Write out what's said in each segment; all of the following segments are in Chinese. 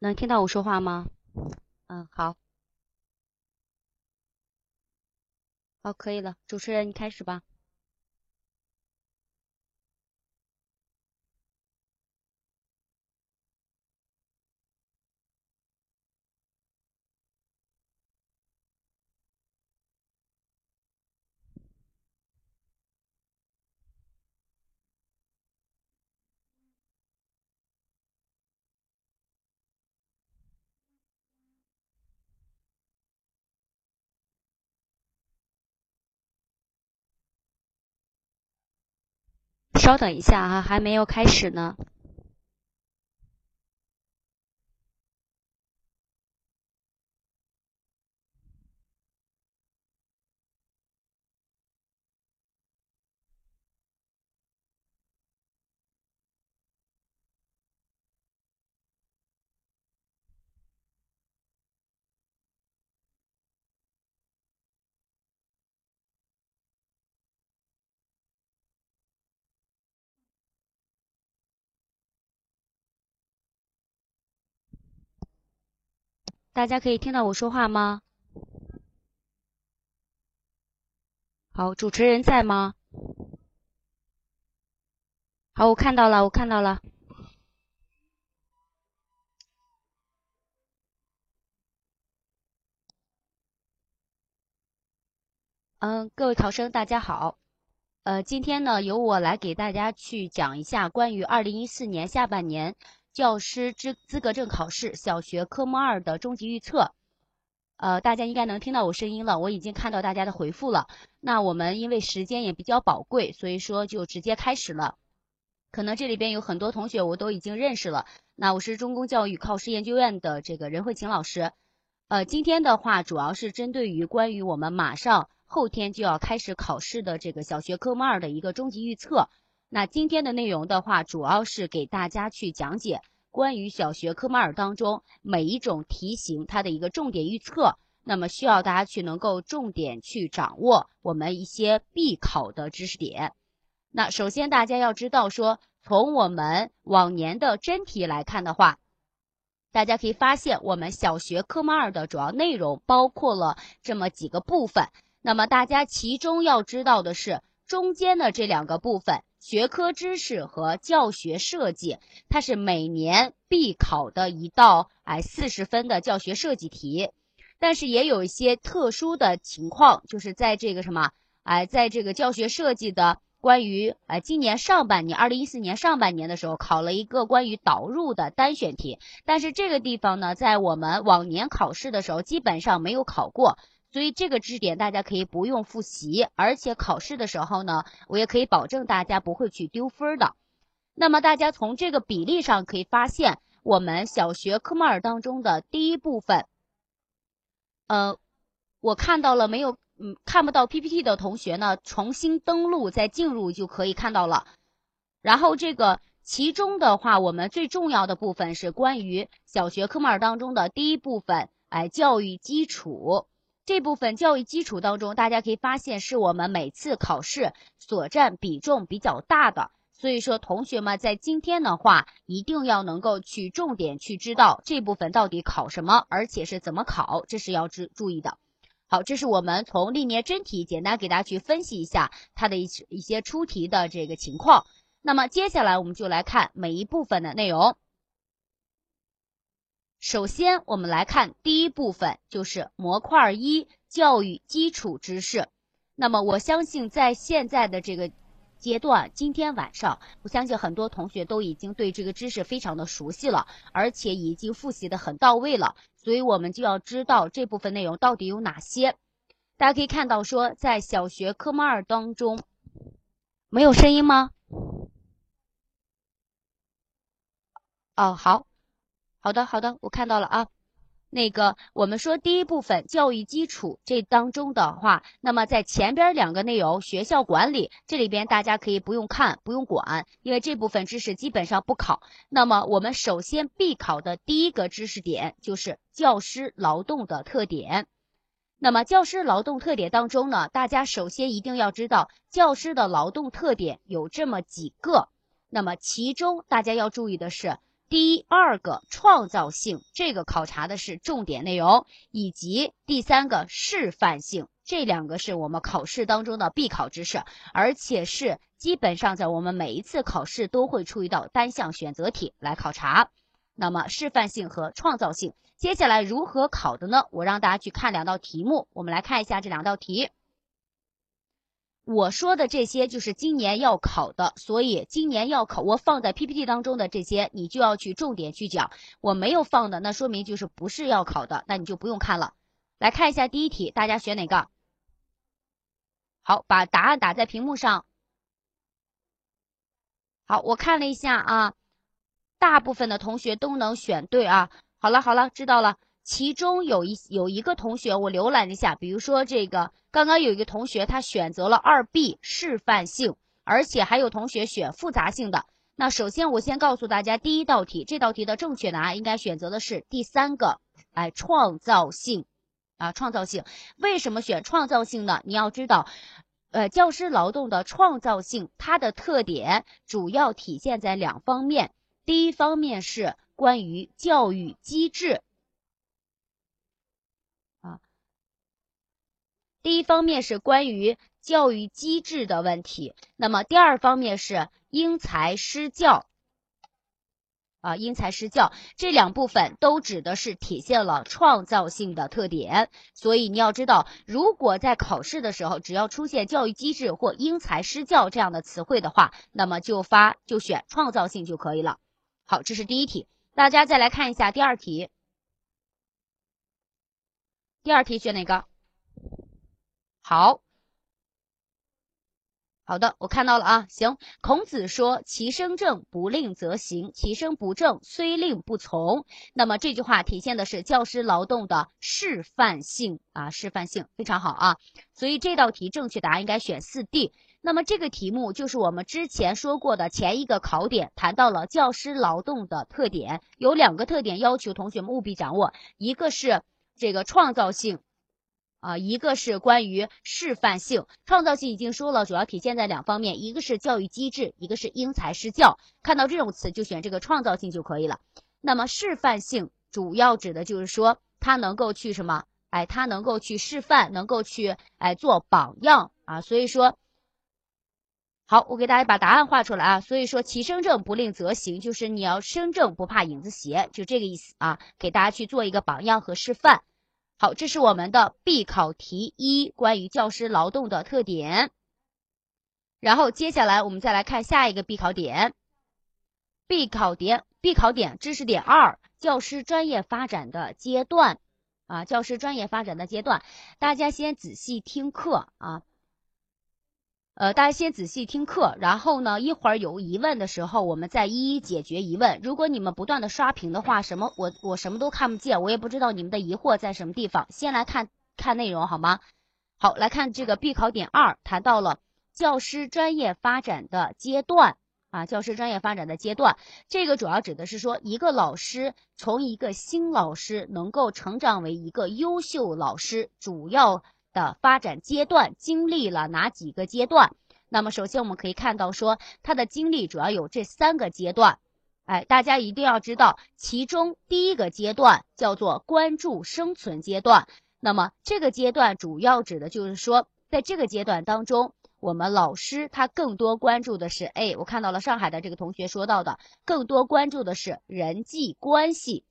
能听到我说话吗？好。好，可以了。主持人，你开始吧。稍等一下啊，还没有开始呢。大家可以听到我说话吗？好，主持人在吗？好，我看到了。各位考生，大家好。今天呢，由我来给大家去讲一下关于2014年下半年教师资格证考试小学科目2的终极预测，大家应该能听到我声音了，我已经看到大家的回复了。那我们因为时间也比较宝贵，所以说就直接开始了。可能这里边有很多同学我都已经认识了。那我是中公教育考试研究院的这个任慧琴老师。今天的话主要是针对于关于我们马上后天就要开始考试的这个小学科目2的一个终极预测。那今天的内容的话，主要是给大家去讲解关于小学科目2当中每一种题型它的一个重点预测，那么需要大家去能够重点去掌握我们一些必考的知识点。那首先大家要知道说，从我们往年的真题来看的话，大家可以发现我们小学科目2的主要内容包括了这么几个部分。那么大家其中要知道的是中间的这两个部分，学科知识和教学设计，它是每年必考的一道40分的教学设计题。但是也有一些特殊的情况，就是在这个教学设计的关于今年上半年2014年上半年的时候考了一个关于导入的单选题，但是这个地方呢在我们往年考试的时候基本上没有考过，所以这个知识点大家可以不用复习，而且考试的时候呢，我也可以保证大家不会去丢分的。那么大家从这个比例上可以发现，我们小学科目2当中的第一部分，我看到了没有？看不到 PPT 的同学呢，重新登录再进入就可以看到了。然后这个其中的话，我们最重要的部分是关于小学科目2当中的第一部分，教育基础。这部分教育基础当中，大家可以发现是我们每次考试所占比重比较大的，所以说同学们在今天的话一定要能够去重点去知道这部分到底考什么，而且是怎么考，这是要注意的。好，这是我们从历年真题简单给大家去分析一下它的一些出题的这个情况。那么接下来我们就来看每一部分的内容。首先我们来看第一部分，就是模块1教育基础知识。那么我相信在现在的这个阶段，今天晚上我相信很多同学都已经对这个知识非常的熟悉了，而且已经复习的很到位了，所以我们就要知道这部分内容到底有哪些。大家可以看到说，在小学科目2当中，没有声音吗？哦，好。好的，我看到了啊。那个我们说第一部分教育基础这当中的话，那么在前边两个内容学校管理这里边大家可以不用看不用管，因为这部分知识基本上不考。那么我们首先必考的第一个知识点就是教师劳动的特点。那么教师劳动特点当中呢，大家首先一定要知道教师的劳动特点有这么几个。那么其中大家要注意的是，第二个创造性，这个考察的是重点内容，以及第三个示范性，这两个是我们考试当中的必考知识，而且是基本上在我们每一次考试都会出一道单项选择题来考察。那么示范性和创造性，接下来如何考的呢？我让大家去看两道题目，我们来看一下这两道题。我说的这些就是今年要考的，所以今年要考我放在 PPT 当中的这些，你就要去重点去讲。我没有放的，那说明就是不是要考的，那你就不用看了。来看一下第一题，大家选哪个？好，把答案打在屏幕上。好，我看了一下啊，大部分的同学都能选对啊。好了，知道了。其中有一个同学，我浏览了一下，比如说这个，刚刚有一个同学他选择了 2B 示范性，而且还有同学选复杂性的。那首先我先告诉大家第一道题，这道题的正确答案应该选择的是第三个，创造性啊，创造性。为什么选创造性呢？你要知道，教师劳动的创造性，它的特点主要体现在两方面，第一方面是关于教育机制。第一方面是关于教育机制的问题，那么第二方面是因材施教，因材施教，这两部分都指的是体现了创造性的特点。所以你要知道，如果在考试的时候只要出现教育机制或因材施教这样的词汇的话，那么就选创造性就可以了。好，这是第一题，大家再来看一下第二题。第二题选哪个？好的，我看到了啊。行，孔子说其身正，不令则行，其身不正，虽令不从。那么这句话体现的是教师劳动的示范性啊，示范性非常好啊。所以这道题正确答案应该选 4D。 那么这个题目就是我们之前说过的前一个考点，谈到了教师劳动的特点，有两个特点要求同学们务必掌握，一个是这个创造性一个是关于示范性。创造性已经说了，主要体现在两方面，一个是教育机制，一个是因材施教。看到这种词就选这个创造性就可以了。那么示范性主要指的就是说它能够去什么？它能够去示范，能够去做榜样啊。所以说，好，我给大家把答案画出来啊。所以说其身正不令则行，就是你要身正不怕影子斜，就这个意思啊。给大家去做一个榜样和示范。好，这是我们的必考题一，关于教师劳动的特点。然后接下来我们再来看下一个必考点，知识点2，教师专业发展的阶段啊，教师专业发展的阶段，大家先仔细听课啊。然后呢，一会儿有疑问的时候，我们再一一解决疑问。如果你们不断的刷屏的话，我什么都看不见，我也不知道你们的疑惑在什么地方。先来看看内容好吗？好，来看这个必考点2，谈到了教师专业发展的阶段啊，教师专业发展的阶段，这个主要指的是说一个老师从一个新老师能够成长为一个优秀老师，主要的发展阶段经历了哪几个阶段？那么首先我们可以看到说它的经历主要有这三个阶段，大家一定要知道，其中第一个阶段叫做关注生存阶段。那么这个阶段主要指的就是说，在这个阶段当中，我们老师他更多关注的是，我看到了上海的这个同学说到的，更多关注的是人际关系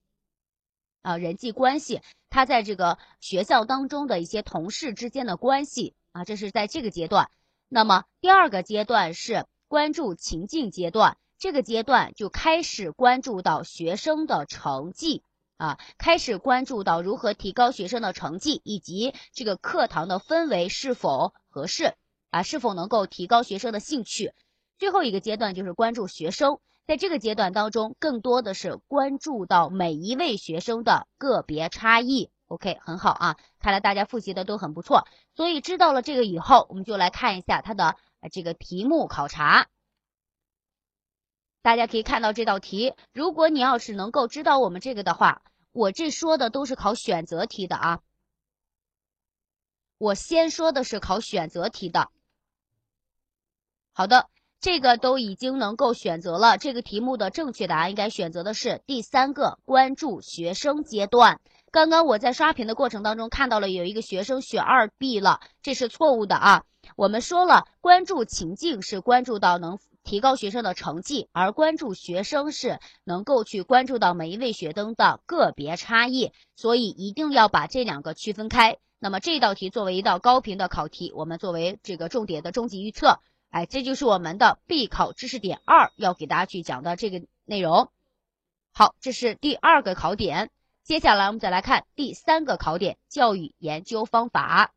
啊，人际关系，他在这个学校当中的一些同事之间的关系啊，这是在这个阶段。那么第二个阶段是关注情境阶段，这个阶段就开始关注到学生的成绩啊，开始关注到如何提高学生的成绩，以及这个课堂的氛围是否合适啊，是否能够提高学生的兴趣。最后一个阶段就是关注学生。在这个阶段当中，更多的是关注到每一位学生的个别差异。OK， 很好啊，看来大家复习的都很不错。所以知道了这个以后，我们就来看一下它的这个题目考察。大家可以看到这道题，如果你要是能够知道我们这个的话，我这说的都是考选择题的啊。我先说的是考选择题的。好的。这个都已经能够选择了。这个题目的正确答案应该选择的是第三个，关注学生阶段。刚刚我在刷屏的过程当中看到了有一个学生选2B 了，这是错误的啊。我们说了，关注情境是关注到能提高学生的成绩，而关注学生是能够去关注到每一位学生的个别差异，所以一定要把这两个区分开。那么这道题作为一道高频的考题，我们作为这个重点的终极预测，这就是我们的必考知识点2要给大家去讲的这个内容。好，这是第二个考点。接下来我们再来看第三个考点，教育研究方法。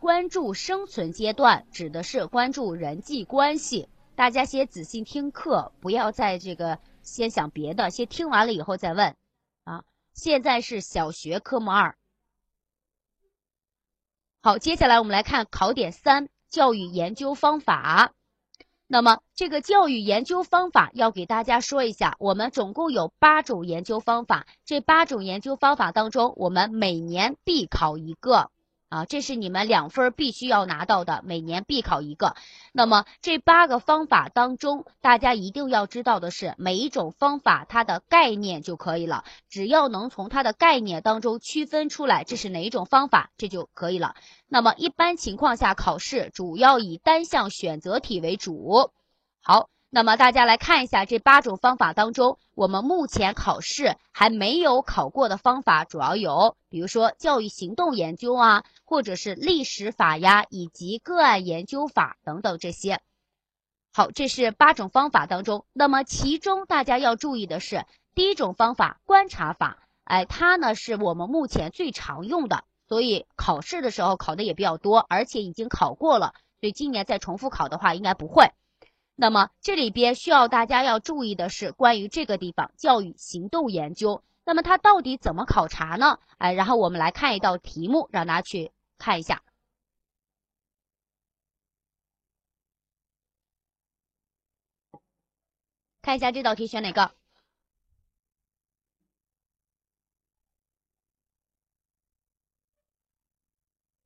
关注生存阶段指的是关注人际关系。大家先仔细听课，不要在这个先想别的，先听完了以后再问啊。现在是小学科目2。好，接下来我们来看考点3，教育研究方法。那么这个教育研究方法要给大家说一下，我们总共有8种研究方法，这8种研究方法当中，我们每年必考一个啊，这是你们2分必须要拿到的，每年必考一个。那么这8个方法当中，大家一定要知道的是，每一种方法它的概念就可以了，只要能从它的概念当中区分出来这是哪一种方法，这就可以了。那么一般情况下，考试主要以单项选择题为主。好，那么大家来看一下这8种方法当中，我们目前考试还没有考过的方法主要有，比如说教育行动研究啊，或者是历史法呀，以及个案研究法等等这些。好，这是8种方法当中，那么其中大家要注意的是，第一种方法观察法，它呢是我们目前最常用的，所以考试的时候考的也比较多，而且已经考过了，所以今年再重复考的话应该不会。那么这里边需要大家要注意的是，关于这个地方教育行动研究，那么它到底怎么考察呢？然后我们来看一道题目，让大家去看一下。看一下这道题选哪个？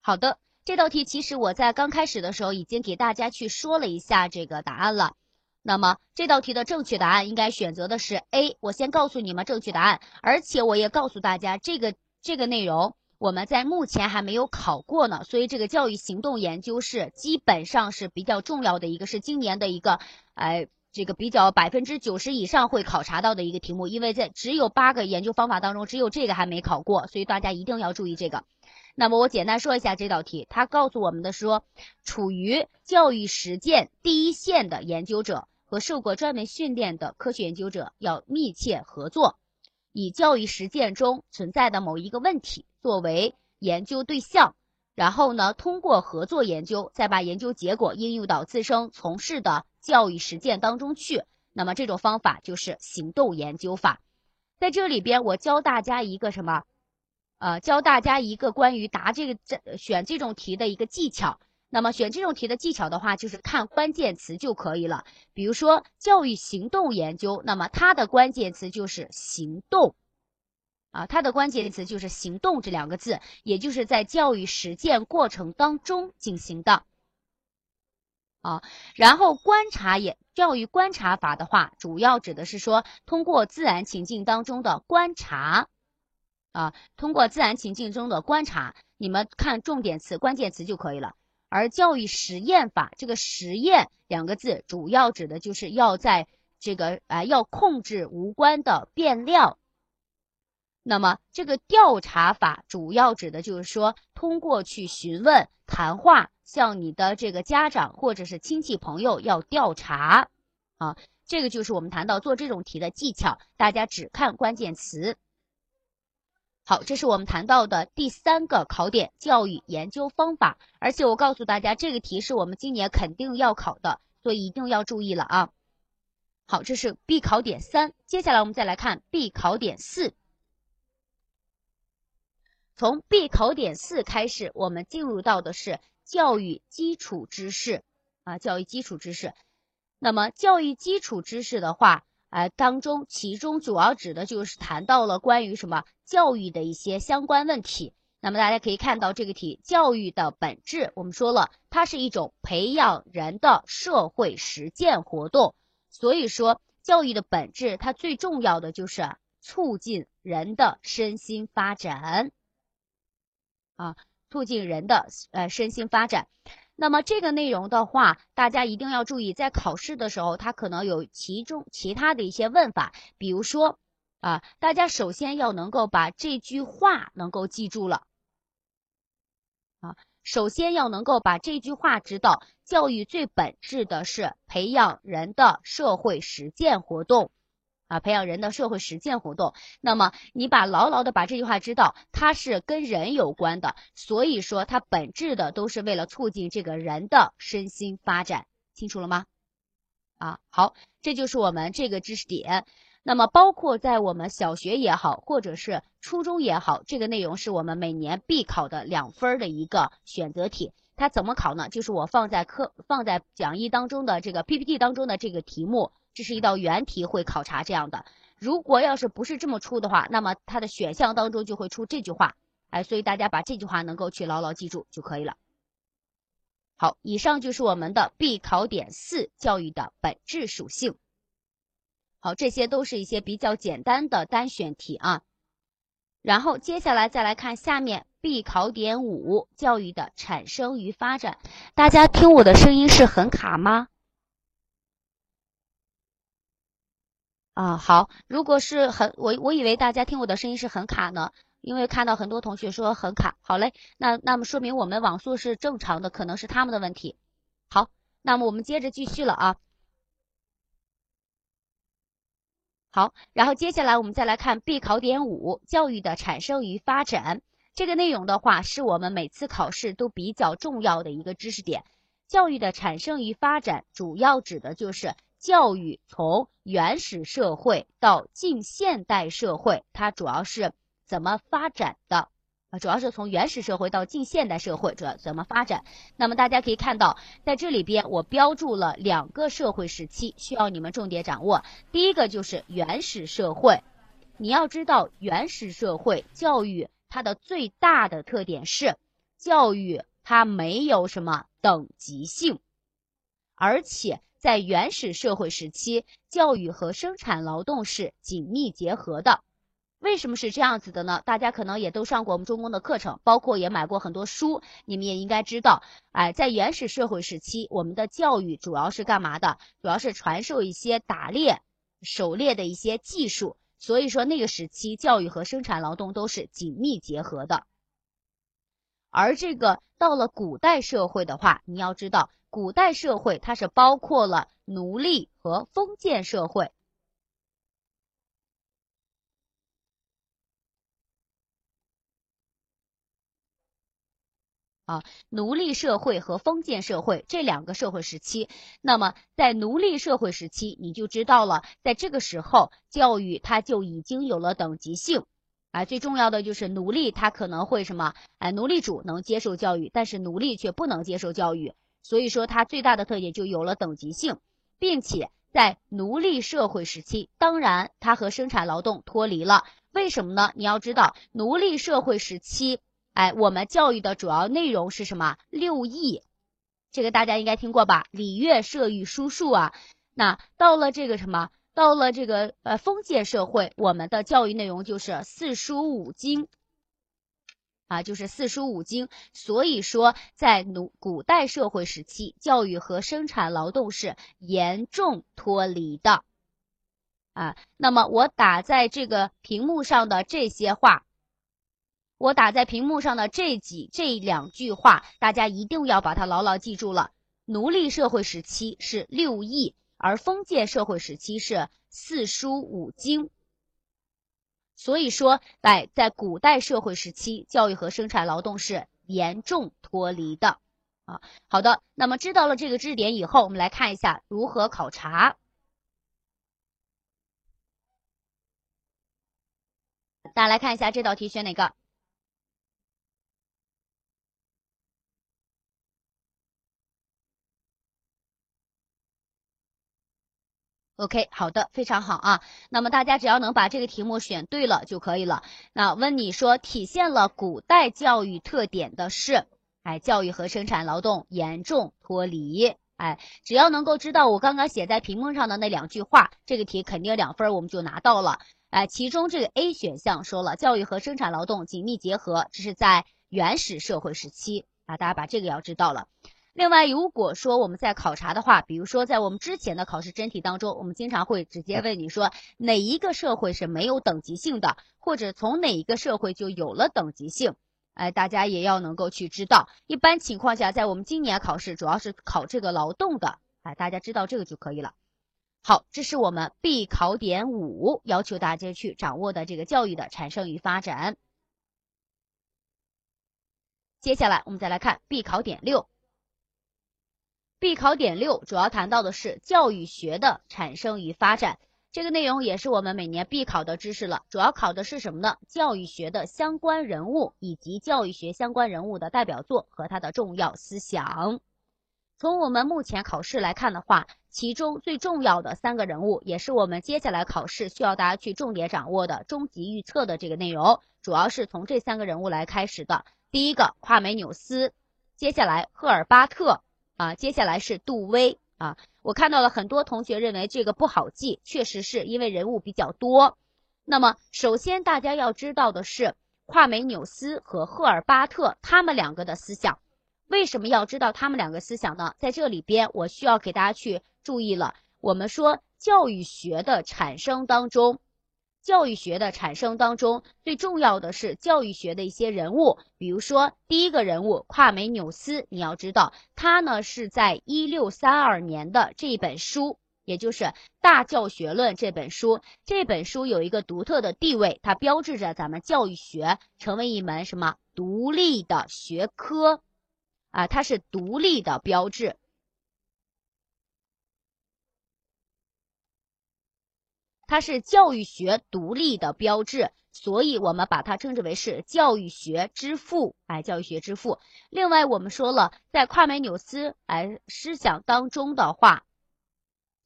好的。这道题其实我在刚开始的时候已经给大家去说了一下这个答案了。那么这道题的正确答案应该选择的是 A， 我先告诉你们正确答案，而且我也告诉大家这个内容我们在目前还没有考过呢，所以这个教育行动研究是基本上是比较重要的一个，是今年的一个这个比较90%以上会考察到的一个题目，因为在只有8个研究方法当中只有这个还没考过，所以大家一定要注意这个。那么我简单说一下这道题，它告诉我们的说，处于教育实践第一线的研究者和受过专门训练的科学研究者要密切合作，以教育实践中存在的某一个问题作为研究对象，然后呢，通过合作研究，再把研究结果应用到自身从事的教育实践当中去。那么这种方法就是行动研究法。在这里边，我教大家一个什么？教大家一个关于答选这种题的一个技巧。那么选这种题的技巧的话，就是看关键词就可以了。比如说教育行动研究，那么它的关键词就是行动啊，它的关键词就是行动这两个字，也就是在教育实践过程当中进行的啊。然后教育观察法的话，主要指的是说通过自然情境当中的观察。通过自然情境中的观察，你们看重点词关键词就可以了。而教育实验法，这个实验两个字主要指的就是要在这个要控制无关的变量。那么这个调查法主要指的就是说通过去询问谈话，向你的这个家长或者是亲戚朋友要调查啊，这个就是我们谈到做这种题的技巧，大家只看关键词。好，这是我们谈到的第三个考点，教育研究方法。而且我告诉大家，这个题是我们今年肯定要考的，所以一定要注意了啊。好，这是 B 考点3。接下来我们再来看 B 考点4。从 B 考点4开始，我们进入到的是教育基础知识啊，教育基础知识。那么教育基础知识的话，当中其中主要指的就是谈到了关于什么教育的一些相关问题。那么大家可以看到这个题，教育的本质，我们说了，它是一种培养人的社会实践活动。所以说，教育的本质，它最重要的就是促进人的身心发展，促进人的身心发展。那么这个内容的话，大家一定要注意，在考试的时候，它可能有其他的一些问法，比如说大家首先要能够把这句话能够记住了首先要能够把这句话知道，教育最本质的是培养人的社会实践活动培养人的社会实践活动。那么你牢牢的把这句话知道，它是跟人有关的，所以说它本质的都是为了促进这个人的身心发展，清楚了吗？好，这就是我们这个知识点。那么包括在我们小学也好，或者是初中也好，这个内容是我们每年必考的2分的一个选择题。它怎么考呢？就是我放在讲义当中的这个 PPT 当中的这个题目，这是一道原题，会考察这样的。如果要是不是这么出的话，那么它的选项当中就会出这句话，所以大家把这句话能够去牢牢记住就可以了。好，以上就是我们的必考点4，教育的本质属性。好，这些都是一些比较简单的单选题然后接下来再来看下面必考点5，教育的产生与发展。大家听我的声音是很卡吗？好，如果是我以为大家听我的声音是很卡呢，因为看到很多同学说很卡。好嘞，那么说明我们网速是正常的，可能是他们的问题。好，那么我们接着继续了好，然后接下来我们再来看必考点5，教育的产生与发展。这个内容的话，是我们每次考试都比较重要的一个知识点。教育的产生与发展主要指的就是教育从原始社会到近现代社会，它主要是怎么发展的？主要是从原始社会到近现代社会主要怎么发展？那么大家可以看到，在这里边我标注了2个社会时期，需要你们重点掌握。第一个就是原始社会，你要知道原始社会教育它的最大的特点是，教育它没有什么等级性，而且在原始社会时期，教育和生产劳动是紧密结合的。为什么是这样子的呢？大家可能也都上过我们中公的课程，包括也买过很多书，你们也应该知道，在原始社会时期，我们的教育主要是干嘛的？主要是传授一些打猎、狩猎的一些技术。所以说那个时期，教育和生产劳动都是紧密结合的。而这个到了古代社会的话，你要知道，古代社会它是包括了奴隶和封建社会。奴隶社会和封建社会这2个社会时期。那么在奴隶社会时期，你就知道了，在这个时候教育它就已经有了等级性。最重要的就是奴隶他可能会奴隶主能接受教育，但是奴隶却不能接受教育，所以说它最大的特点就有了等级性。并且在奴隶社会时期，当然它和生产劳动脱离了。为什么呢？你要知道奴隶社会时期，我们教育的主要内容是什么？6艺，这个大家应该听过吧，礼乐射御书数那到了这个封建社会，我们的教育内容就是4书5经就是4书5经。所以说在古代社会时期，教育和生产劳动是严重脱离的那么我打在屏幕上的这2句话，大家一定要把它牢牢记住了。奴隶社会时期是6艺，而封建社会时期是4书5经。所以说在古代社会时期，教育和生产劳动是严重脱离的好的，那么知道了这个知识点以后，我们来看一下如何考察。大家来看一下这道题选哪个？ OK， 好的，非常好啊。那么大家只要能把这个题目选对了就可以了。那问你说，体现了古代教育特点的是，教育和生产劳动严重脱离。只要能够知道我刚刚写在屏幕上的那两句话，这个题肯定2分我们就拿到了。其中这个 A 选项说了，教育和生产劳动紧密结合，这是在原始社会时期啊，大家把这个要知道了。另外，如果说我们在考察的话，比如说在我们之前的考试真题当中，我们经常会直接问你说哪一个社会是没有等级性的，或者从哪一个社会就有了等级性，大家也要能够去知道。一般情况下，在我们今年考试主要是考这个劳动的，大家知道这个就可以了。好，这是我们 B 考点5要求大家去掌握的这个教育的产生与发展。接下来我们再来看 B 考点6。B 考点6主要谈到的是教育学的产生与发展，这个内容也是我们每年必考的知识了。主要考的是什么呢？教育学的相关人物以及教育学相关人物的代表作和它的重要思想。从我们目前考试来看的话，其中最重要的3个人物，也是我们接下来考试需要大家去重点掌握的终极预测的这个内容，主要是从这3个人物来开始的。第一个夸美纽斯，接下来赫尔巴特。接下来是杜威啊。我看到了很多同学认为这个不好记，确实是因为人物比较多。那么首先大家要知道的是夸美纽斯和赫尔巴特他们两个的思想。为什么要知道他们两个思想呢？在这里边我需要给大家去注意了。我们说教育学的产生当中，最重要的是教育学的一些人物，比如说第一个人物夸美纽斯，你要知道他呢是在1632年的这本书，也就是《大教学论》这本书，这本书有一个独特的地位，它标志着咱们教育学成为一门什么独立的学科啊，它是独立的标志。它是教育学独立的标志，所以我们把它称之为是教育学之父，教育学之父。另外我们说了，在夸美纽斯思想当中的话，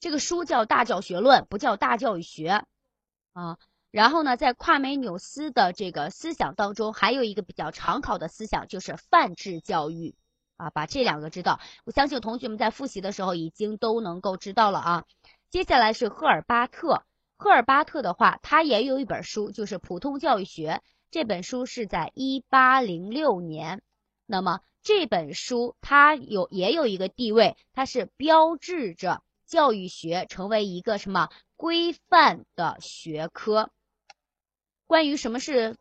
这个书叫《大教学论》，不叫《大教育学》啊。然后呢，在夸美纽斯的这个思想当中，还有一个比较常考的思想就是泛制教育啊，把这两个知道，我相信同学们在复习的时候已经都能够知道了啊。接下来是赫尔巴特。赫尔巴特的话，他也有一本书，就是《普通教育学》，这本书是在1806年。那么这本书它也有一个地位，它是标志着教育学成为一个什么规范的学科。关于什么是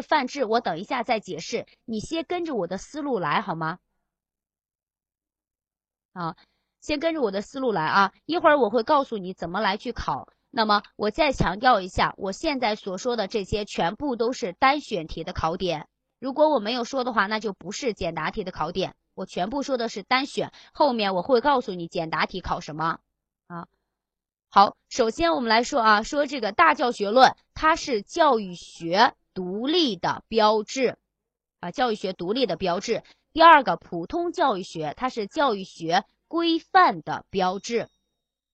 泛制，我等一下再解释，你先跟着我的思路来好吗？先跟着我的思路来啊，一会儿我会告诉你怎么来去考。那么我再强调一下，我现在所说的这些全部都是单选题的考点，如果我没有说的话，那就不是简答题的考点，我全部说的是单选，后面我会告诉你简答题考什么啊。好，首先我们来说啊，说这个《大教学论》，它是教育学独立的标志啊，教育学独立的标志。第二个，《普通教育学》，它是教育学规范的标志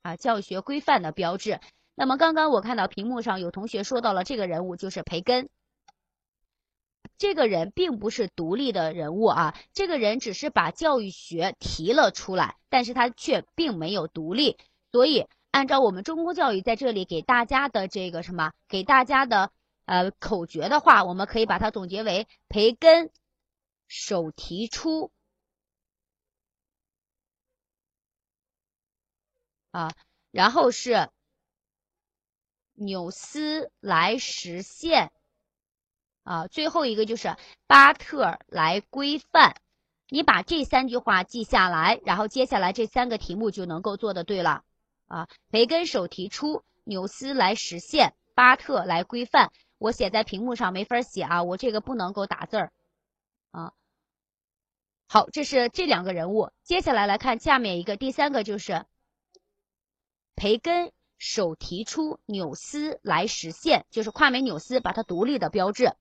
啊，教育学规范的标志。那么刚刚我看到屏幕上有同学说到了这个人物，就是培根。这个人并不是独立的人物啊，这个人只是把教育学提了出来，但是他却并没有独立。所以按照我们中公教育在这里给大家的这个什么，给大家的口诀的话，我们可以把它总结为培根首提出啊，然后是纽斯来实现啊，最后一个就是巴特来规范。你把这3句话记下来，然后接下来这3个题目就能够做得对了啊。培根首提出，纽斯来实现，巴特来规范。我写在屏幕上没法写啊，我这个不能够打字儿啊。好，这是这2个人物。接下来来看下面一个，第3个就是培根首提出，纽斯来实现，就是夸美纽斯把它独立的标志。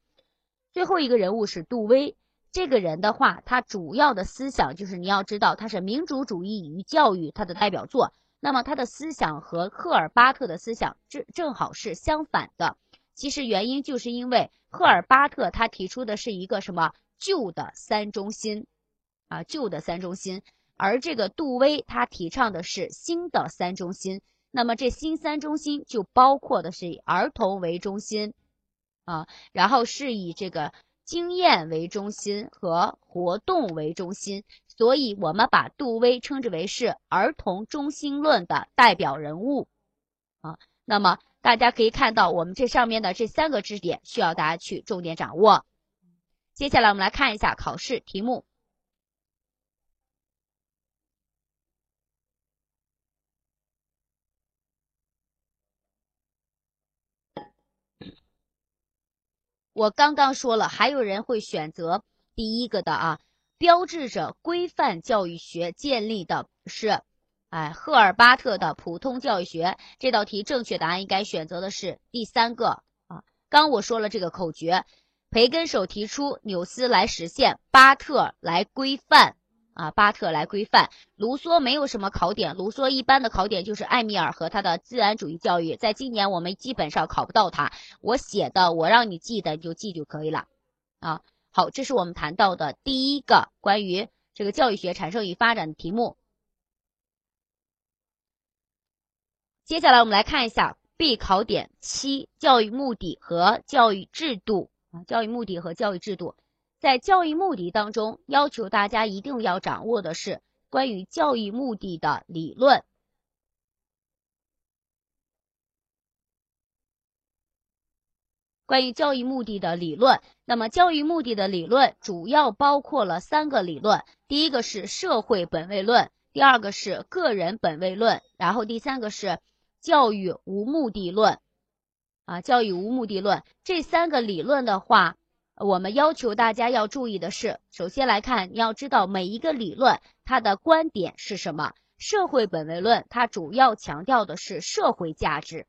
最后一个人物是杜威，这个人的话，他主要的思想就是你要知道他是民主主义与教育，他的代表作。那么他的思想和赫尔巴特的思想正好是相反的。其实原因就是因为赫尔巴特他提出的是一个什么旧的三中心啊，旧的三中心，而这个杜威他提倡的是新的三中心。那么这新三中心就包括的是以儿童为中心啊，然后是以这个经验为中心和活动为中心，所以我们把杜威称之为是儿童中心论的代表人物啊。那么大家可以看到我们这上面的这三个知识点需要大家去重点掌握。接下来我们来看一下考试题目。我刚刚说了，还有人会选择第一个的啊，标志着规范教育学建立的是，赫尔巴特的普通教育学。这道题正确答案应该选择的是第三个啊。刚我说了这个口诀，培根手提出，纽斯来实现，巴特来规范啊，巴特来规范。卢梭没有什么考点，卢梭一般的考点就是艾米尔和他的自然主义教育，在今年我们基本上考不到他。我写的，我让你记的，你就记就可以了啊。好，这是我们谈到的第一个关于这个教育学产生与发展的题目。接下来我们来看一下 B 考点7，教育目的和教育制度啊，教育目的和教育制度。在教育目的当中，要求大家一定要掌握的是关于教育目的的理论。关于教育目的的理论，那么教育目的的理论主要包括了三个理论，第一个是社会本位论，第二个是个人本位论，然后第三个是教育无目的论啊，教育无目的论。这三个理论的话，我们要求大家要注意的是，首先来看，你要知道每一个理论它的观点是什么。社会本位论它主要强调的是社会价值，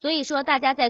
所以说大家在